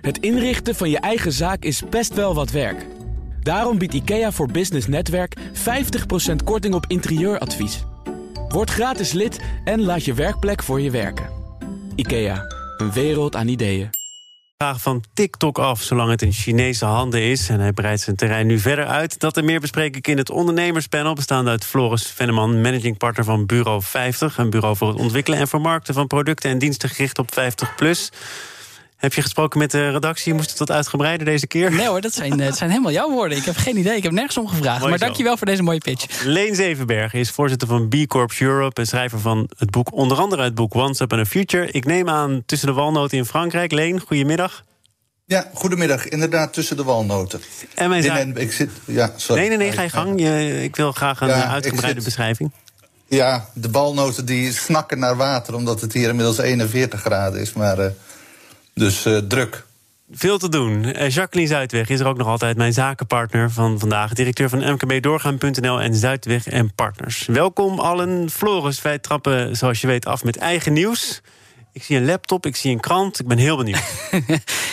Het inrichten van je eigen zaak is best wel wat werk. Daarom biedt IKEA voor Business Netwerk 50% korting op interieuradvies. Word gratis lid en laat je werkplek voor je werken. IKEA, een wereld aan ideeën. Vraag van TikTok af, zolang het in Chinese handen is. En hij breidt zijn terrein nu verder uit. Dat en meer bespreek ik in het ondernemerspanel, bestaande uit Floris Veneman, managing partner van Bureau 50. Een bureau voor het ontwikkelen en vermarkten van producten en diensten gericht op 50+. Heb je gesproken met de redactie? Moest het wat uitgebreider deze keer? Nee hoor, dat zijn helemaal jouw woorden. Ik heb geen idee, ik heb nergens om gevraagd. Mooi maar zo. Dankjewel voor deze mooie pitch. Leen Zevenbergen is voorzitter van B Corps Europe... en schrijver van het boek, onder andere het boek Once Upon a Future. Ik neem aan Tussen de Walnoten in Frankrijk. Leen, goedemiddag. Ja, goedemiddag. Inderdaad, Tussen de Walnoten. En mijn zaak... Nee, ga je gang. Ik wil graag een uitgebreide beschrijving. Ja, de walnoten die snakken naar water... omdat het hier inmiddels 41 graden is, maar... Dus druk. Veel te doen. Jacqueline Zuidweg is er ook nog altijd, mijn zakenpartner van vandaag. Directeur van mkbdoorgaan.nl en Zuidweg en Partners. Welkom allen. Floris, wij trappen zoals je weet af met eigen nieuws. Ik zie een laptop, ik zie een krant. Ik ben heel benieuwd.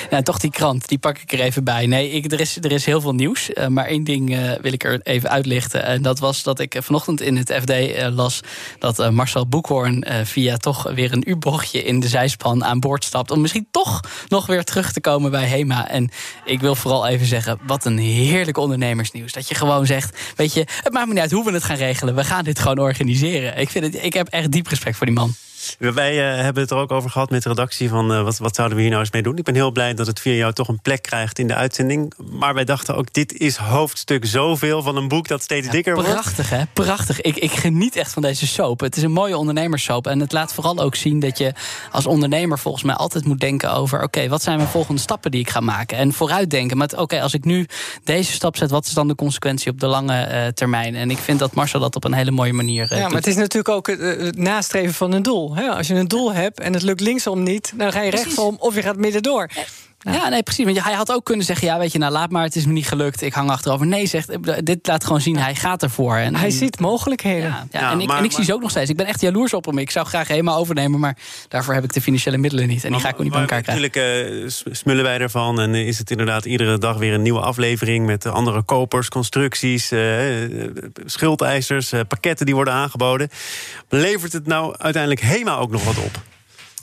Nou, toch die krant, die pak ik er even bij. Nee, er is heel veel nieuws. Maar één ding wil ik er even uitlichten. En dat was dat ik vanochtend in het FD las... dat Marcel Boekhoorn via toch weer een U-bochtje in de zijspan aan boord stapt... om misschien toch nog weer terug te komen bij HEMA. En ik wil vooral even zeggen, wat een heerlijk ondernemersnieuws. Dat je gewoon zegt, weet je, het maakt me niet uit hoe we het gaan regelen. We gaan dit gewoon organiseren. Ik heb echt diep respect voor die man. Wij hebben het er ook over gehad met de redactie van wat zouden we hier nou eens mee doen. Ik ben heel blij dat het via jou toch een plek krijgt in de uitzending. Maar wij dachten ook, dit is hoofdstuk zoveel van een boek dat steeds dikker wordt. Prachtig, hè? Prachtig. Ik geniet echt van deze soap. Het is een mooie ondernemerssoap. En het laat vooral ook zien dat je als ondernemer volgens mij altijd moet denken over... oké, wat zijn mijn volgende stappen die ik ga maken? En vooruitdenken. Maar oké, als ik nu deze stap zet, wat is dan de consequentie op de lange termijn? En ik vind dat Marcel dat op een hele mooie manier doet. Ja, maar het is natuurlijk ook het nastreven van een doel. Ja, als je een doel hebt en het lukt linksom niet... dan ga je rechtsom of je gaat middendoor. Ja, nee, precies. Want hij had ook kunnen zeggen... ja, weet je, nou laat maar, het is me niet gelukt, ik hang achterover. Nee, zegt, dit laat gewoon zien, hij gaat ervoor. En hij ziet mogelijkheden. Ik zie ze ook nog steeds. Ik ben echt jaloers op hem. Ik zou graag helemaal overnemen, maar daarvoor heb ik de financiële middelen niet. En die ga ik ook niet bij elkaar krijgen. Natuurlijk smullen wij ervan. En is het inderdaad iedere dag weer een nieuwe aflevering... met andere kopers, constructies, schuldeisers, pakketten die worden aangeboden. Levert het nou uiteindelijk HEMA ook nog wat op?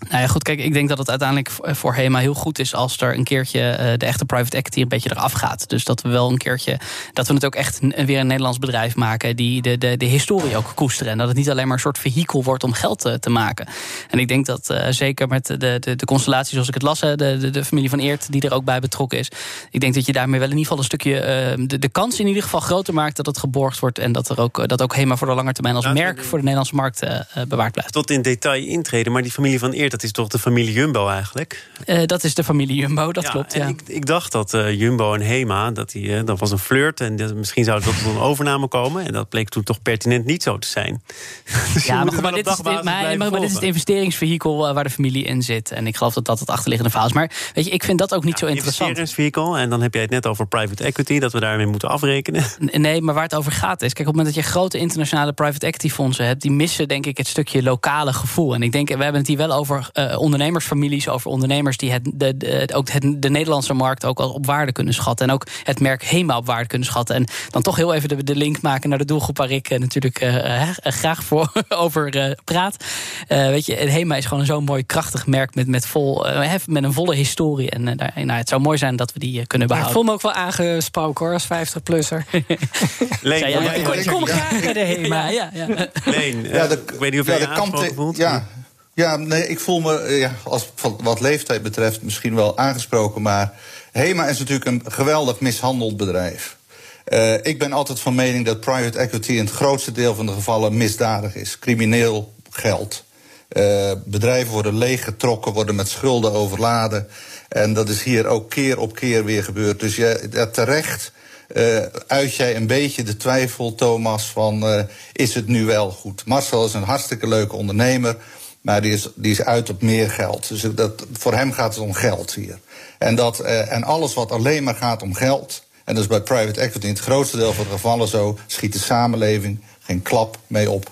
Nou ja, goed, kijk, ik denk dat het uiteindelijk voor HEMA heel goed is... als er een keertje de echte private equity een beetje eraf gaat. Dus dat we wel een keertje... dat we het ook echt weer een Nederlands bedrijf maken... die de historie ook koesteren. En dat het niet alleen maar een soort vehikel wordt om geld te maken. En ik denk dat zeker met de constellatie zoals ik het las... de familie van Eert die er ook bij betrokken is... ik denk dat je daarmee wel in ieder geval een stukje... de kans in ieder geval groter maakt dat het geborgd wordt... en dat ook HEMA voor de lange termijn als merk... voor de Nederlandse markt bewaard blijft. Tot in detail intreden, maar die familie van Eert... dat is toch de familie Jumbo eigenlijk? Dat is de familie Jumbo, dat klopt. Ja. Ik dacht dat Jumbo en HEMA, dat was een flirt... en misschien zou het tot een overname komen... en dat bleek toen toch pertinent niet zo te zijn. Dus ja, maar dit is het investeringsvehikel waar de familie in zit. En ik geloof dat dat het achterliggende verhaal is. Maar weet je, ik vind dat ook niet zo interessant. Investeringsvehicle, en dan heb jij het net over private equity... dat we daarmee moeten afrekenen. Nee, maar waar het over gaat is... kijk, op het moment dat je grote internationale private equity fondsen hebt... die missen denk ik het stukje lokale gevoel. En ik denk, we hebben het hier wel over... ondernemersfamilies, over ondernemers die de Nederlandse markt ook al op waarde kunnen schatten. En ook het merk HEMA op waarde kunnen schatten. En dan toch heel even de link maken naar de doelgroep waar ik natuurlijk graag voor over praat. Weet je, HEMA is gewoon zo'n mooi krachtig merk met een volle historie. En het zou mooi zijn dat we die kunnen behouden. Ik voel me ook wel aangesproken hoor, als 50-plusser. Kom graag naar de HEMA. Leen, ik weet niet of jij je aangesproken voelt. Ja, nee, ik voel me, wat leeftijd betreft, misschien wel aangesproken. Maar HEMA is natuurlijk een geweldig mishandeld bedrijf. Ik ben altijd van mening dat private equity in het grootste deel van de gevallen misdadig is. Crimineel geld. Bedrijven worden leeggetrokken, worden met schulden overladen. En dat is hier ook keer op keer weer gebeurd. Dus terecht uit jij een beetje de twijfel, Thomas, van is het nu wel goed? Marcel is een hartstikke leuke ondernemer... maar die is uit op meer geld. Dus voor hem gaat het om geld hier. En alles wat alleen maar gaat om geld... en dat is bij private equity in het grootste deel van de gevallen zo... schiet de samenleving geen klap mee op.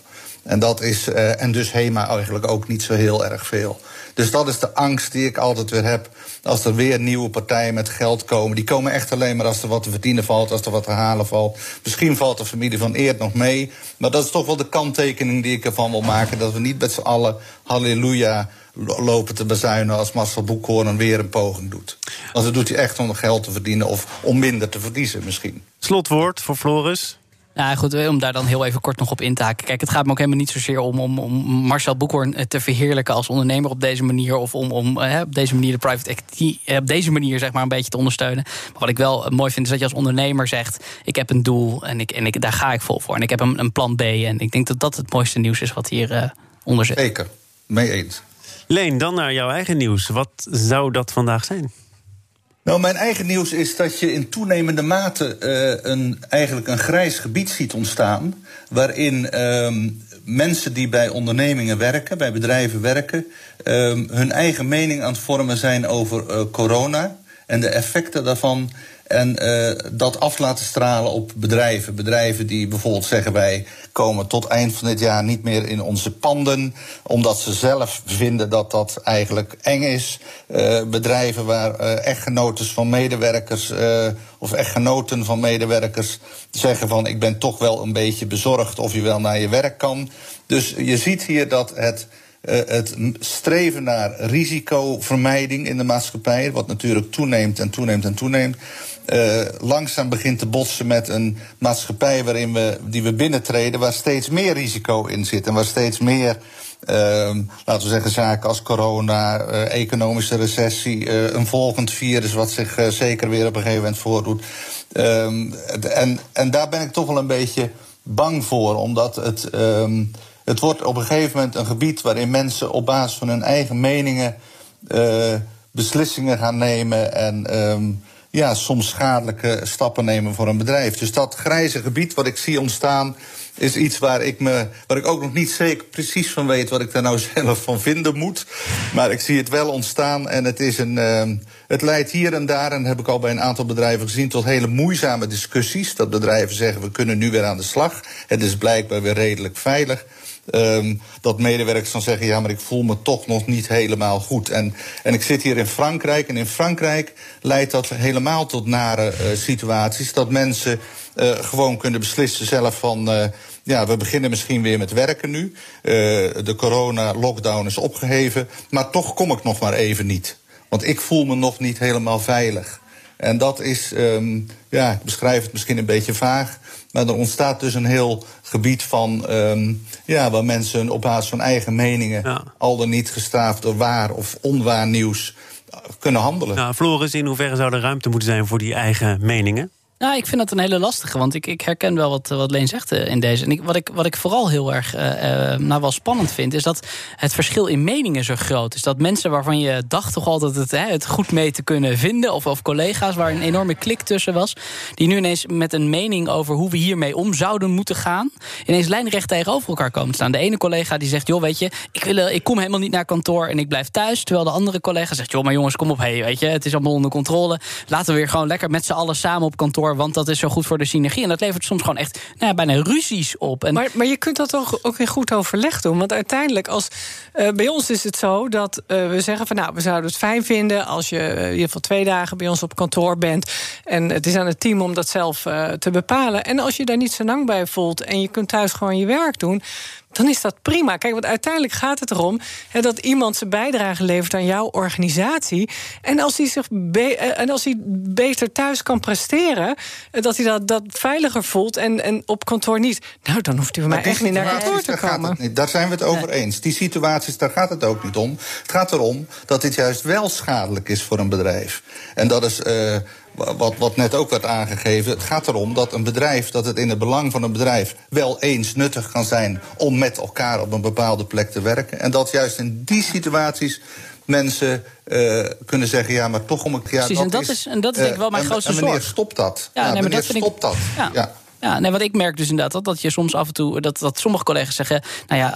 En dus HEMA eigenlijk ook niet zo heel erg veel. Dus dat is de angst die ik altijd weer heb. Als er weer nieuwe partijen met geld komen. Die komen echt alleen maar als er wat te verdienen valt. Als er wat te halen valt. Misschien valt de familie van Eert nog mee. Maar dat is toch wel de kanttekening die ik ervan wil maken. Dat we niet met z'n allen halleluja lopen te bezuinen als Marcel Boekhoorn weer een poging doet. Want dat doet hij echt om geld te verdienen of om minder te verliezen misschien. Slotwoord voor Floris. Nou goed, om daar dan heel even kort nog op in te haken. Kijk, het gaat me ook helemaal niet zozeer om Marcel Boekhoorn te verheerlijken als ondernemer op deze manier. Of om op deze manier de private equity op deze manier zeg maar een beetje te ondersteunen. Maar wat ik wel mooi vind is dat je als ondernemer zegt: ik heb een doel en daar ga ik vol voor. En ik heb een plan B. En ik denk dat dat het mooiste nieuws is wat hieronder zit. Zeker, mee eens. Leen, dan naar jouw eigen nieuws. Wat zou dat vandaag zijn? Nou, mijn eigen nieuws is dat je in toenemende mate eigenlijk een grijs gebied ziet ontstaan, waarin mensen die bij ondernemingen werken, bij bedrijven werken, hun eigen mening aan het vormen zijn over corona en de effecten daarvan. En dat af laten stralen op bedrijven. Bedrijven die bijvoorbeeld zeggen: wij komen tot eind van dit jaar niet meer in onze panden, omdat ze zelf vinden dat dat eigenlijk eng is. Bedrijven waar echtgenoten van medewerkers zeggen van: ik ben toch wel een beetje bezorgd of je wel naar je werk kan. Dus je ziet hier dat het streven naar risicovermijding in de maatschappij, wat natuurlijk toeneemt... langzaam begint te botsen met een maatschappij die we binnentreden, waar steeds meer risico in zit en waar steeds meer, laten we zeggen, zaken als corona, economische recessie, een volgend virus wat zich zeker weer op een gegeven moment voordoet. En daar ben ik toch wel een beetje bang voor, omdat het wordt op een gegeven moment een gebied waarin mensen op basis van hun eigen meningen beslissingen gaan nemen en soms schadelijke stappen nemen voor een bedrijf. Dus dat grijze gebied wat ik zie ontstaan is iets waar ik ook nog niet zeker precies van weet wat ik daar nou zelf van vinden moet. Maar ik zie het wel ontstaan en het leidt hier en daar, en dat heb ik al bij een aantal bedrijven gezien, tot hele moeizame discussies. Dat bedrijven zeggen: we kunnen nu weer aan de slag. Het is blijkbaar weer redelijk veilig. Dat medewerkers dan zeggen: ja, maar ik voel me toch nog niet helemaal goed. En ik zit hier in Frankrijk. En in Frankrijk leidt dat helemaal tot nare situaties. Dat mensen gewoon kunnen beslissen zelf van: we beginnen misschien weer met werken nu. De corona-lockdown is opgeheven. Maar toch kom ik nog maar even niet. Want ik voel me nog niet helemaal veilig. En dat is, ik beschrijf het misschien een beetje vaag, maar er ontstaat dus een heel gebied van waar mensen op basis van eigen meningen, al dan niet gestraafd door waar of onwaar nieuws, kunnen handelen. Nou, Floris, in hoeverre zou er ruimte moeten zijn voor die eigen meningen? Nou, ik vind dat een hele lastige, want ik herken wel wat Leen zegt in deze. En wat ik vooral heel erg wel spannend vind, is dat het verschil in meningen zo groot is. Dat mensen waarvan je dacht toch altijd het goed mee te kunnen vinden, of collega's waar een enorme klik tussen was, die nu ineens met een mening over hoe we hiermee om zouden moeten gaan, ineens lijnrecht tegenover elkaar komen te staan. De ene collega die zegt: joh, weet je, ik kom helemaal niet naar kantoor en ik blijf thuis. Terwijl de andere collega zegt: joh, maar jongens, kom op, weet je, het is allemaal onder controle. Laten we weer gewoon lekker met z'n allen samen op kantoor, want dat is zo goed voor de synergie. En dat levert soms gewoon echt bijna ruzies op. En maar je kunt dat toch ook in goed overleg doen. Want uiteindelijk, bij ons is het zo dat we zeggen van: nou, we zouden het fijn vinden als je in ieder geval 2 dagen bij ons op kantoor bent. En het is aan het team om dat zelf te bepalen. En als je daar niet zo lang bij voelt en je kunt thuis gewoon je werk doen, dan is dat prima. Kijk, want uiteindelijk gaat het erom dat iemand zijn bijdrage levert aan jouw organisatie. En als hij beter thuis kan presteren, dat hij dat veiliger voelt en op kantoor niet. Nou, dan hoeft hij bij mij echt niet naar kantoor te komen. Daar zijn we het over eens. Die situaties, daar gaat het ook niet om. Het gaat erom dat dit juist wel schadelijk is voor een bedrijf. En dat is wat net ook werd aangegeven. Het gaat erom dat een bedrijf, dat het in het belang van een bedrijf wel eens nuttig kan zijn om met elkaar op een bepaalde plek te werken. En dat juist in die situaties mensen kunnen zeggen: ja, maar toch om een jaar. Precies, en dat is denk ik wel mijn grootste zorg. Meneer, stop dat. Ja, ja, nee, meneer, stop dat. Ja. Ja, nee, wat ik merk dus inderdaad, dat je soms af en toe... Dat sommige collega's zeggen, nou ja,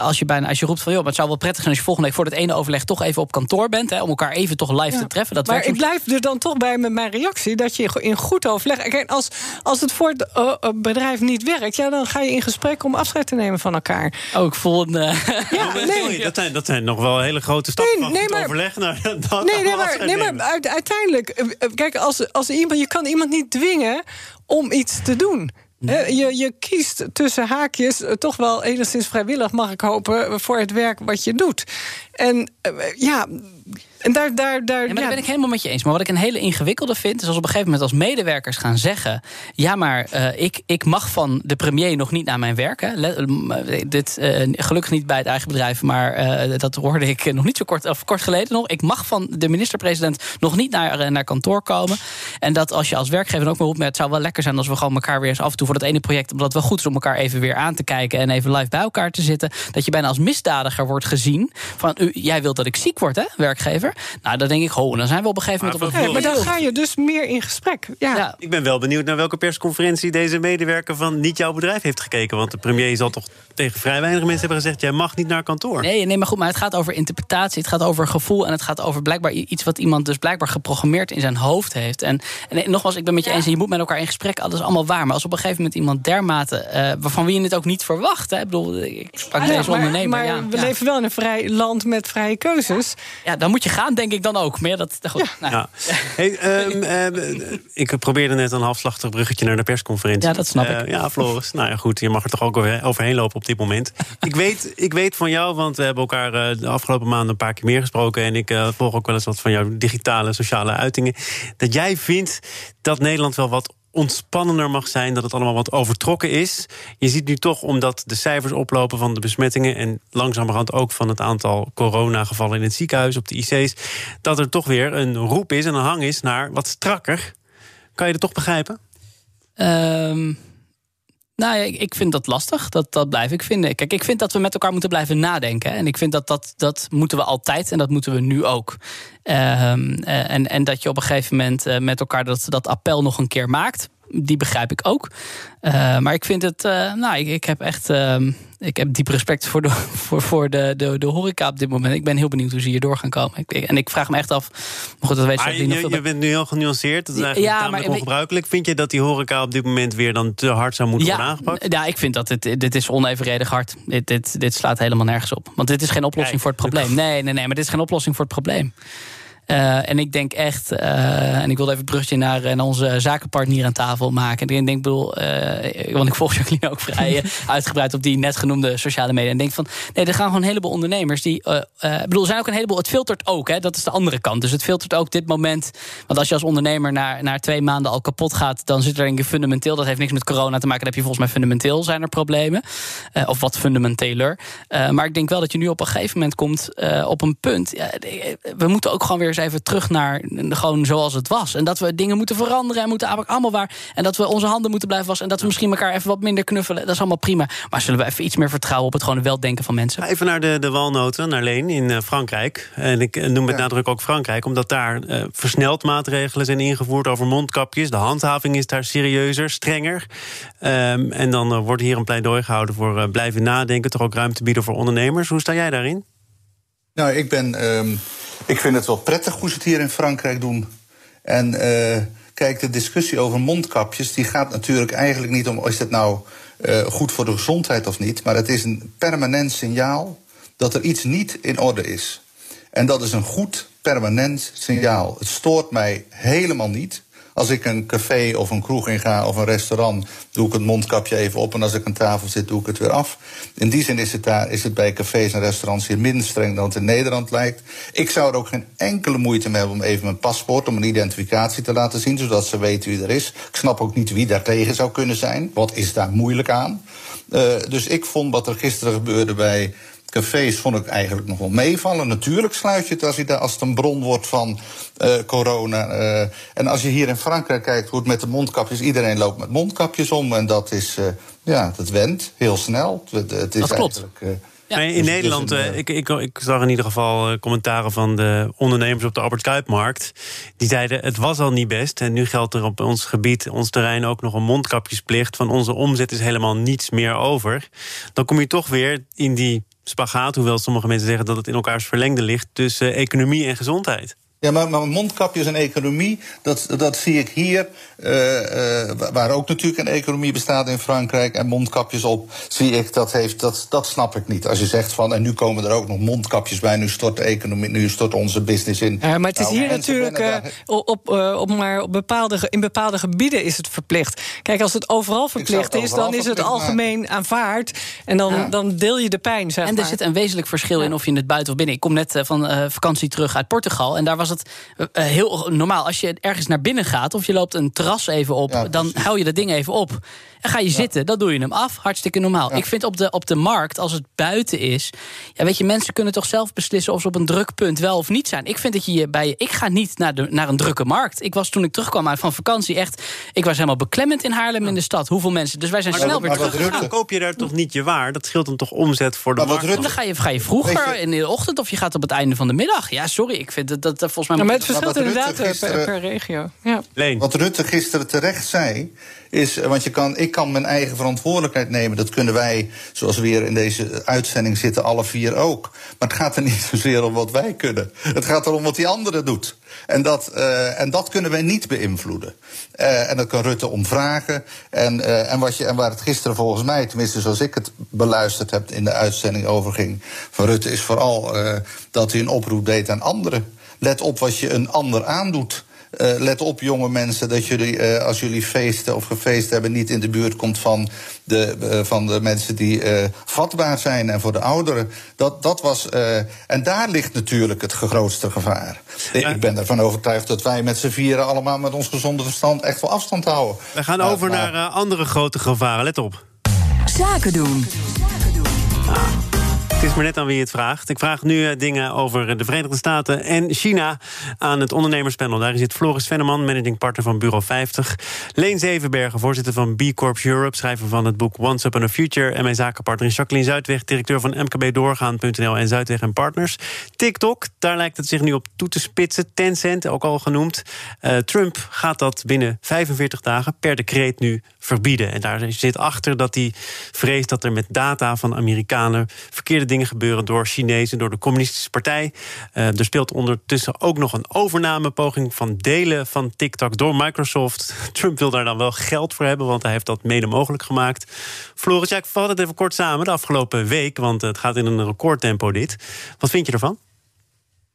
als je roept van... joh, maar het zou wel prettig zijn als je volgende week voor dat ene overleg... toch even op kantoor bent, hè, om elkaar even toch live te treffen. Dat maar werkt soms... ik blijf er dan toch bij met mijn reactie... dat je in goed overleg... Kijk, als het voor het bedrijf niet werkt... ja, dan ga je in gesprek om afscheid te nemen van elkaar. Oh, ik voel een... Dat zijn nog wel hele grote stappen van overleg. Maar uiteindelijk... Kijk, als iemand, je kan iemand niet dwingen om iets te doen... Je kiest tussen haakjes, toch wel enigszins vrijwillig, mag ik hopen, voor het werk wat je doet. En daar ben ik helemaal met je eens. Maar wat ik een hele ingewikkelde vind... is als op een gegeven moment als medewerkers gaan zeggen... ja, maar ik mag van de premier nog niet naar mijn werk. Hè. Gelukkig niet bij het eigen bedrijf... maar dat hoorde ik nog niet zo kort geleden nog. Ik mag van de minister-president nog niet naar kantoor komen. En dat als je als werkgever ook maar roept... het zou wel lekker zijn als we gewoon elkaar weer eens af en toe... voor dat ene project, omdat het wel goed is om elkaar even weer aan te kijken... en even live bij elkaar te zitten. Dat je bijna als misdadiger wordt gezien. Van, jij wilt dat ik ziek word, hè, werkgever? Nou, dan denk ik, dan zijn we op een gegeven moment... Maar dan ga je dus meer in gesprek. Ja. Ik ben wel benieuwd naar welke persconferentie... deze medewerker van Niet Jouw Bedrijf heeft gekeken. Want de premier zal toch tegen vrij weinig mensen hebben gezegd... jij mag niet naar kantoor. Nee, maar goed, maar het gaat over interpretatie. Het gaat over gevoel en het gaat over blijkbaar iets... wat iemand dus blijkbaar geprogrammeerd in zijn hoofd heeft. En nogmaals, ik ben met je eens... en je moet met elkaar in gesprek, alles allemaal waar. Maar als op een gegeven moment iemand dermate... waarvan wie je het ook niet verwacht... Hè? Ik bedoel, ik sprak deze ondernemer. Maar we leven wel in een vrij land met vrije keuzes. Ja, dan moet je gaan, denk ik dan ook. Meer dat, goed, nou. Ja. Ik probeerde net een halfslachtig bruggetje naar de persconferentie. Ja, dat snap ik. Ja, Floris. Nou ja, goed, je mag er toch ook overheen lopen op dit moment. Ik weet van jou, want we hebben elkaar de afgelopen maanden een paar keer meer gesproken... en ik volg ook wel eens wat van jouw digitale, sociale uitingen... dat jij vindt dat Nederland wel wat ontspannender mag zijn, dat het allemaal wat overtrokken is. Je ziet nu toch, omdat de cijfers oplopen van de besmettingen... en langzamerhand ook van het aantal coronagevallen in het ziekenhuis, op de IC's... dat er toch weer een roep is en een hang is naar wat strakker. Kan je dat toch begrijpen? Nou ja, ik vind dat lastig. Dat blijf ik vinden. Kijk, ik vind dat we met elkaar moeten blijven nadenken. Hè? En ik vind dat moeten we altijd en dat moeten we nu ook. En dat je op een gegeven moment met elkaar dat appel nog een keer maakt... die begrijp ik ook. Maar ik vind het... Ik heb diep respect voor de horeca op dit moment. Ik ben heel benieuwd hoe ze hier door gaan komen. En ik vraag me echt af... Je bent nu heel genuanceerd. Dat is eigenlijk tamelijk ongebruikelijk. Vind je dat die horeca op dit moment weer dan te hard zou moeten worden aangepakt? Ja, ik vind dat dit is onevenredig hard. Dit slaat helemaal nergens op. Want dit is geen oplossing voor het probleem. Nee, maar dit is geen oplossing voor het probleem. En ik denk echt, en ik wilde even het bruggetje naar onze zakenpartner aan tafel maken. En ik denk, want ik volg Jacqueline ook vrij uitgebreid op die net genoemde sociale media. En denk van, nee, er gaan gewoon een heleboel ondernemers die... er zijn ook een heleboel, het filtert ook, hè, dat is de andere kant. Dus het filtert ook dit moment. Want als je als ondernemer naar 2 maanden al kapot gaat, dan zit er denk ik fundamenteel, dat heeft niks met corona te maken, dan heb je volgens mij fundamenteel zijn er problemen. Of wat fundamenteler. Maar ik denk wel dat je nu op een gegeven moment komt op een punt. Ja, we moeten ook gewoon weer even terug naar gewoon zoals het was. En dat we dingen moeten veranderen en moeten eigenlijk allemaal waar. En dat we onze handen moeten blijven wassen. En dat we misschien elkaar even wat minder knuffelen. Dat is allemaal prima. Maar zullen we even iets meer vertrouwen op het gewoon weldenken van mensen? Even naar de walnoten, naar Leen in Frankrijk. En ik noem met nadruk ook Frankrijk. Omdat daar versneld maatregelen zijn ingevoerd over mondkapjes. De handhaving is daar serieuzer, strenger. En dan wordt hier een pleidooi gehouden voor blijven nadenken. Toch ook ruimte bieden voor ondernemers. Hoe sta jij daarin? Nou, ik vind het wel prettig hoe ze het hier in Frankrijk doen. En kijk, de discussie over mondkapjes... die gaat natuurlijk eigenlijk niet om... is het nou goed voor de gezondheid of niet... maar het is een permanent signaal... dat er iets niet in orde is. En dat is een goed, permanent signaal. Het stoort mij helemaal niet. Als ik een café of een kroeg inga of een restaurant... doe ik het mondkapje even op en als ik aan tafel zit doe ik het weer af. In die zin is het bij cafés en restaurants hier minder streng dan het in Nederland lijkt. Ik zou er ook geen enkele moeite mee hebben om even mijn paspoort... om een identificatie te laten zien, zodat ze weten wie er is. Ik snap ook niet wie daartegen zou kunnen zijn. Wat is daar moeilijk aan? Dus ik vond wat er gisteren gebeurde bij... cafés vond ik eigenlijk nog wel meevallen. Natuurlijk sluit je het als het een bron wordt van corona. En als je hier in Frankrijk kijkt hoe het met de mondkapjes... iedereen loopt met mondkapjes om en dat wendt heel snel. Het is dat klopt. Eigenlijk, Ja. Nee, in dus Nederland, ik zag in ieder geval commentaren van de ondernemers op de Albert Kuipmarkt. Die zeiden, het was al niet best. En nu geldt er op ons gebied, ons terrein, ook nog een mondkapjesplicht. Van onze omzet is helemaal niets meer over. Dan kom je toch weer in die spagaat, hoewel sommige mensen zeggen dat het in elkaars verlengde ligt, tussen economie en gezondheid. Ja, maar mondkapjes en economie, dat zie ik hier, waar ook natuurlijk een economie bestaat in Frankrijk, en mondkapjes op, zie ik, dat snap ik niet. Als je zegt van, en nu komen er ook nog mondkapjes bij, nu stort de economie, nu stort onze business in. Ja, maar het is hier natuurlijk, in bepaalde gebieden is het verplicht. Kijk, als het overal verplicht is, dan is het algemeen aanvaard, en dan deel je de pijn, zeg maar. En er zit een wezenlijk verschil in of je in het buiten of binnen. Ik kom net van vakantie terug uit Portugal, en daar was het heel normaal. Als je ergens naar binnen gaat of je loopt een terras even op, dan hou je dat ding even op. En ga je zitten, dan doe je hem af. Hartstikke normaal. Ja. Ik vind op de markt, als het buiten is, ja, weet je, mensen kunnen toch zelf beslissen of ze op een druk punt wel of niet zijn. Ik vind dat ik ga niet naar een drukke markt. Ik was toen ik terugkwam van vakantie echt, ik was helemaal beklemmend in Haarlem in de stad. Hoeveel mensen? Dus wij zijn snel weer terug. Dan koop je daar toch niet je waar? Dat scheelt dan toch omzet voor de markt? Dan ga je vroeger in de ochtend of je gaat op het einde van de middag. Ja, sorry, ik vind dat volgens mij. Ja, maar het verschilt inderdaad per regio. Ja. Wat Rutte gisteren terecht zei, is, want ik kan mijn eigen verantwoordelijkheid nemen. Dat kunnen wij, zoals we hier in deze uitzending zitten, alle vier ook. Maar het gaat er niet zozeer om wat wij kunnen. Het gaat erom wat die andere doet. En dat kunnen wij niet beïnvloeden. En dat kan Rutte om vragen. En waar het gisteren volgens mij, tenminste zoals ik het beluisterd heb, in de uitzending over ging van Rutte, is vooral dat hij een oproep deed aan anderen. Let op wat je een ander aandoet. Let op, jonge mensen, dat jullie, als jullie feesten of gefeest hebben, niet in de buurt komt van de mensen die vatbaar zijn en voor de ouderen. Dat was. En daar ligt natuurlijk het grootste gevaar. Ik ben ervan overtuigd dat wij met z'n vieren allemaal met ons gezonde verstand echt wel afstand houden. We gaan over naar andere grote gevaren. Let op. Zaken doen. Het is maar net aan wie je het vraagt. Ik vraag nu dingen over de Verenigde Staten en China aan het ondernemerspanel. Daarin zit Floris Veneman, managing partner van Bureau 50. Leen Zevenbergen, voorzitter van B Corps Europe, schrijver van het boek Once Upon a Future. En mijn zakenpartner Jacqueline Zuidweg, directeur van mkbdoorgaan.nl en Zuidweg en Partners. TikTok, daar lijkt het zich nu op toe te spitsen. Tencent, ook al genoemd. Trump gaat dat binnen 45 dagen per decreet nu verbieden. En daar zit achter dat hij vreest dat er met data van Amerikanen verkeerde dingen gebeuren door Chinezen, door de Communistische Partij. Er speelt ondertussen ook nog een overnamepoging van delen van TikTok door Microsoft. Trump wil daar dan wel geld voor hebben, want hij heeft dat mede mogelijk gemaakt. Floris, ik vat het even kort samen de afgelopen week, want het gaat in een recordtempo dit. Wat vind je ervan?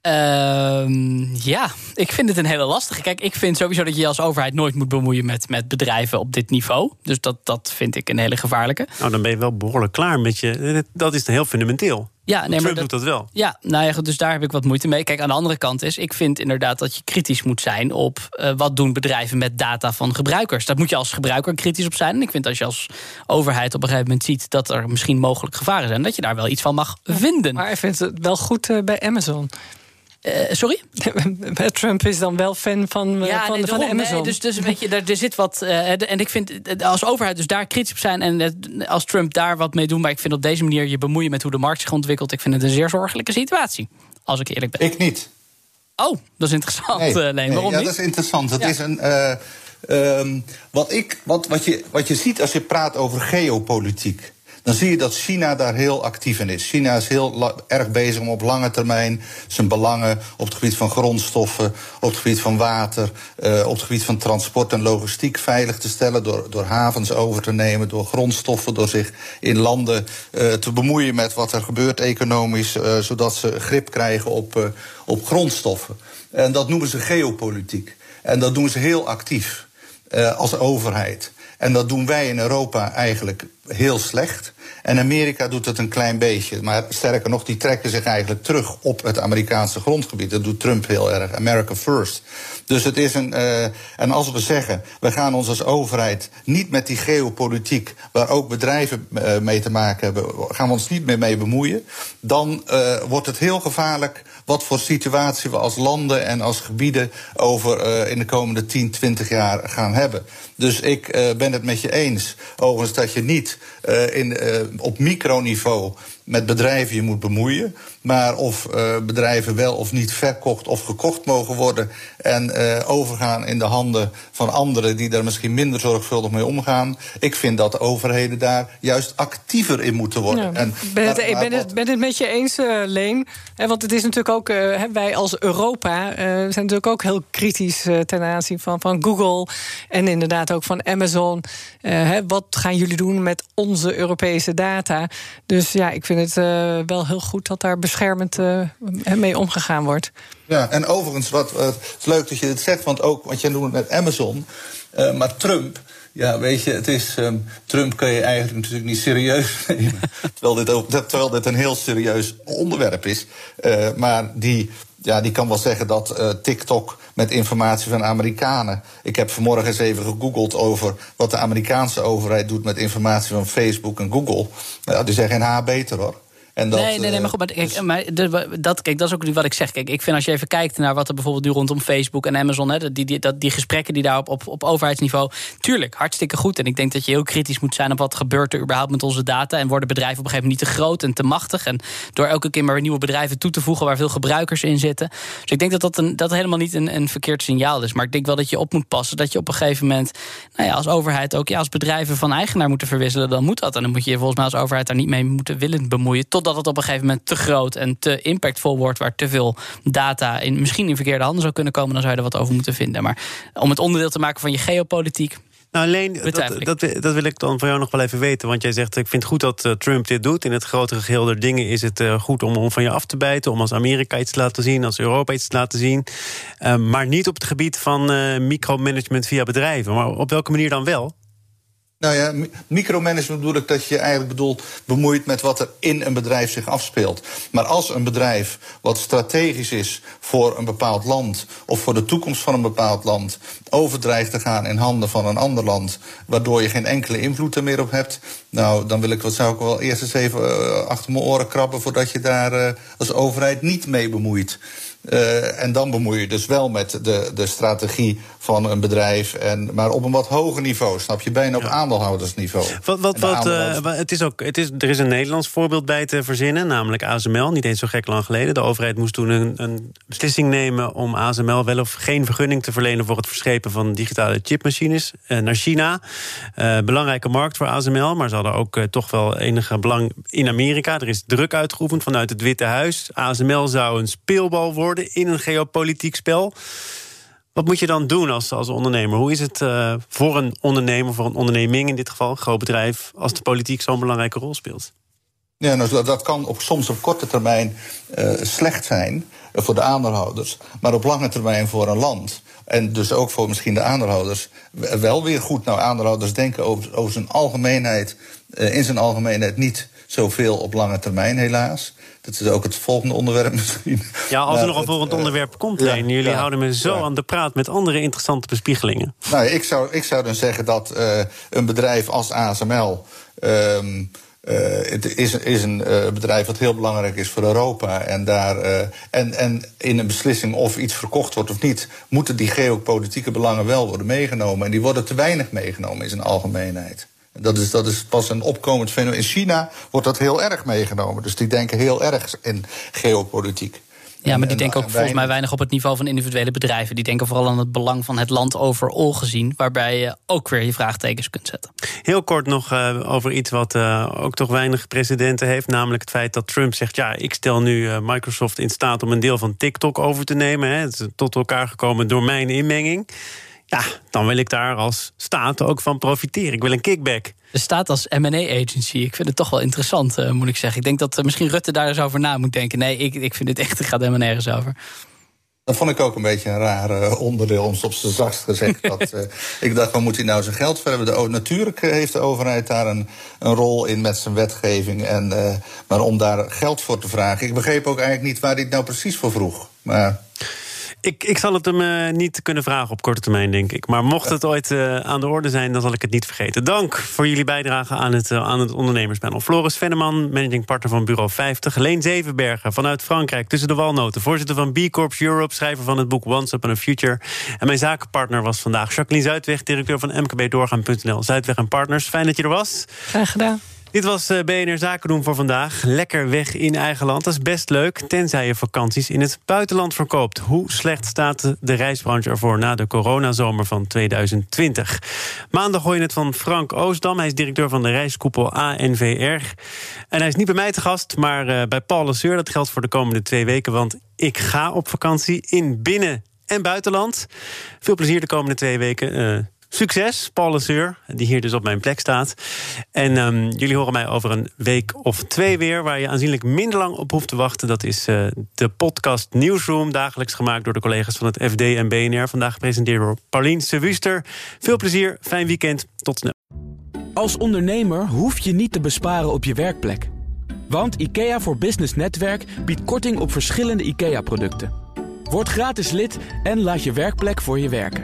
Ja, ik vind het een hele lastige. Kijk, ik vind sowieso dat je als overheid nooit moet bemoeien met bedrijven op dit niveau. Dus dat vind ik een hele gevaarlijke. Nou, dan ben je wel behoorlijk klaar met je. Dat is dan heel fundamenteel. Ja, nee, maar Trump doet dat wel. Ja, nou ja, dus daar heb ik wat moeite mee. Kijk, aan de andere kant is, ik vind inderdaad dat je kritisch moet zijn op wat doen bedrijven met data van gebruikers. Dat moet je als gebruiker kritisch op zijn. En ik vind als je als overheid op een gegeven moment ziet dat er misschien mogelijk gevaren zijn, dat je daar wel iets van mag vinden. Maar ik vind het wel goed bij Amazon. Sorry? Trump is dan wel fan van Amazon. Nee, dus weet je, er zit wat. En ik vind, als overheid dus daar kritisch op zijn, en als Trump daar wat mee doet, maar ik vind op deze manier je bemoeien met hoe de markt zich ontwikkelt, ik vind het een zeer zorgelijke situatie, als ik eerlijk ben. Ik niet. Oh, dat is interessant, Leen. Waarom niet? Ja, dat is interessant. Dat is een. Wat je ziet als je praat over geopolitiek, dan zie je dat China daar heel actief in is. China is heel erg bezig om op lange termijn zijn belangen op het gebied van grondstoffen, op het gebied van water, op het gebied van transport en logistiek veilig te stellen, door havens over te nemen, door grondstoffen, door zich in landen te bemoeien met wat er gebeurt economisch, zodat ze grip krijgen op grondstoffen. En dat noemen ze geopolitiek. En dat doen ze heel actief als overheid. En dat doen wij in Europa eigenlijk heel slecht. En Amerika doet het een klein beetje. Maar sterker nog, die trekken zich eigenlijk terug op het Amerikaanse grondgebied. Dat doet Trump heel erg. America first. Dus het is een. En als we zeggen, we gaan ons als overheid niet met die geopolitiek, waar ook bedrijven mee te maken hebben, gaan we ons niet meer mee bemoeien, dan wordt het heel gevaarlijk wat voor situatie we als landen en als gebieden over in de komende 10, 20 jaar gaan hebben. Dus ik ben het met je eens, overigens, dat je niet op microniveau met bedrijven je moet bemoeien. Maar of bedrijven wel of niet verkocht of gekocht mogen worden en overgaan in de handen van anderen die daar misschien minder zorgvuldig mee omgaan. Ik vind dat de overheden daar juist actiever in moeten worden. Ja, ik ben het met je eens, Leen. Want het is natuurlijk ook, wij als Europa zijn natuurlijk ook heel kritisch ten aanzien van Google en inderdaad ook van Amazon. Wat gaan jullie doen met onze Europese data? Dus ja, ik vind het wel heel goed dat daar beschermend mee omgegaan wordt. Ja, en overigens, het is leuk dat je dit zegt, want ook wat jij noemt met Amazon, maar Trump. Ja, weet je, het is Trump kun je eigenlijk natuurlijk niet serieus nemen. terwijl dit een heel serieus onderwerp is. Maar die kan wel zeggen dat TikTok met informatie van Amerikanen. Ik heb vanmorgen eens even gegoogeld over wat de Amerikaanse overheid doet met informatie van Facebook en Google. Nou, die zeggen een haar beter, hoor. Nee, maar goed, dat is ook wat ik zeg. Kijk, ik vind als je even kijkt naar wat er bijvoorbeeld nu rondom Facebook en Amazon, die gesprekken die daar op overheidsniveau, tuurlijk, hartstikke goed. En ik denk dat je heel kritisch moet zijn op wat gebeurt er überhaupt met onze data. En worden bedrijven op een gegeven moment niet te groot en te machtig. En door elke keer maar weer nieuwe bedrijven toe te voegen waar veel gebruikers in zitten. Dus ik denk dat dat helemaal niet een verkeerd signaal is. Maar ik denk wel dat je op moet passen. Dat je op een gegeven moment, als overheid ook, als bedrijven van eigenaar moeten verwisselen, dan moet dat. En dan moet je volgens mij als overheid daar niet mee moeten willen bemoeien. Totdat het op een gegeven moment te groot en te impactvol wordt, waar te veel data misschien in verkeerde handen zou kunnen komen, dan zou je er wat over moeten vinden. Maar om het onderdeel te maken van je geopolitiek. Nou, Leen, dat wil ik dan van jou nog wel even weten. Want jij zegt, ik vind het goed dat Trump dit doet. In het grotere geheel der dingen is het goed om van je af te bijten, om als Amerika iets te laten zien, als Europa iets te laten zien. Maar niet op het gebied van micromanagement via bedrijven. Maar op welke manier dan wel? Nou ja, micromanagement bedoel ik dat je eigenlijk bemoeit met wat er in een bedrijf zich afspeelt. Maar als een bedrijf wat strategisch is voor een bepaald land of voor de toekomst van een bepaald land overdreigt te gaan in handen van een ander land, waardoor je geen enkele invloed er meer op hebt, nou, dan zou ik wel eerst eens even achter mijn oren krabben voordat je daar als overheid niet mee bemoeit. En dan bemoei je dus wel met de strategie van een bedrijf. Maar op een wat hoger niveau, snap je? Bijna op aandeelhoudersniveau. Er is een Nederlands voorbeeld bij te verzinnen, namelijk ASML. Niet eens zo gek lang geleden. De overheid moest toen een beslissing nemen om ASML wel of geen vergunning te verlenen voor het verschepen van digitale chipmachines naar China. Belangrijke markt voor ASML, maar ze hadden ook toch wel enige belang in Amerika. Er is druk uitgeoefend vanuit het Witte Huis. ASML zou een speelbal worden in een geopolitiek spel. Wat moet je dan doen als ondernemer? Hoe is het voor een ondernemer, voor een onderneming in dit geval, een groot bedrijf, als de politiek zo'n belangrijke rol speelt? Ja, nou, dat kan soms op korte termijn slecht zijn voor de aandeelhouders, maar op lange termijn voor een land en dus ook voor misschien de aandeelhouders wel weer goed. Nou, aandeelhouders denken over zijn algemeenheid, in zijn algemeenheid niet zoveel op lange termijn, helaas. Dat is ook het volgende onderwerp misschien. Ja, als er nog een volgend onderwerp komt, Leen. Jullie houden me zo aan de praat met andere interessante bespiegelingen. Nou, ik zou dan zeggen dat een bedrijf als ASML... het is een bedrijf wat heel belangrijk is voor Europa. En in een beslissing of iets verkocht wordt of niet, moeten die geopolitieke belangen wel worden meegenomen. En die worden te weinig meegenomen in zijn algemeenheid. Dat is pas een opkomend fenomeen. In China wordt dat heel erg meegenomen. Dus die denken heel erg in geopolitiek. Ja, maar die denken ook volgens mij weinig op het niveau van individuele bedrijven. Die denken vooral aan het belang van het land overal gezien, waarbij je ook weer je vraagtekens kunt zetten. Heel kort nog over iets wat ook toch weinig precedenten heeft, namelijk het feit dat Trump zegt, ja, ik stel nu Microsoft in staat om een deel van TikTok over te nemen. Het is tot elkaar gekomen door mijn inmenging. Ja, dan wil ik daar als staat ook van profiteren. Ik wil een kickback. De staat als M&A-agency, ik vind het toch wel interessant, moet ik zeggen. Ik denk dat misschien Rutte daar eens over na moet denken. Nee, ik vind dit echt, ik ga helemaal nergens over. Dat vond ik ook een beetje een raar onderdeel, om op zijn zachtst gezegd. Ik dacht, waar moet hij nou zijn geld voor hebben? Natuurlijk heeft de overheid daar een rol in met zijn wetgeving. Maar om daar geld voor te vragen. Ik begreep ook eigenlijk niet waar hij het nou precies voor vroeg. Maar Ik zal het hem niet kunnen vragen op korte termijn, denk ik. Maar mocht het ooit aan de orde zijn, dan zal ik het niet vergeten. Dank voor jullie bijdrage aan het ondernemerspanel. Floris Veneman, managing partner van Bureau 50. Leen Zevenbergen vanuit Frankrijk, tussen de walnoten. Voorzitter van B Corps Europe, schrijver van het boek Once Upon a Future. En mijn zakenpartner was vandaag Jacqueline Zuidweg, directeur van mkbdoorgaan.nl. Zuidweg en Partners, fijn dat je er was. Graag gedaan. Dit was BNR Zaken doen voor vandaag. Lekker weg in eigen land, dat is best leuk. Tenzij je vakanties in het buitenland verkoopt. Hoe slecht staat de reisbranche ervoor na de coronazomer van 2020? Maandag hoor je het van Frank Oostdam. Hij is directeur van de reiskoepel ANVR. En hij is niet bij mij te gast, maar bij Paul Laseur. Dat geldt voor de komende 2 weken, want ik ga op vakantie in binnen- en buitenland. Veel plezier de komende 2 weken. Succes, Paul Laseur, die hier dus op mijn plek staat. En jullie horen mij over een week of 2 weer, waar je aanzienlijk minder lang op hoeft te wachten. Dat is de podcast Newsroom, dagelijks gemaakt door de collega's van het FD en BNR. Vandaag gepresenteerd door Paulien Sewuster. Veel plezier, fijn weekend, tot snel. Als ondernemer hoef je niet te besparen op je werkplek. Want IKEA voor Business Netwerk biedt korting op verschillende IKEA-producten. Word gratis lid en laat je werkplek voor je werken.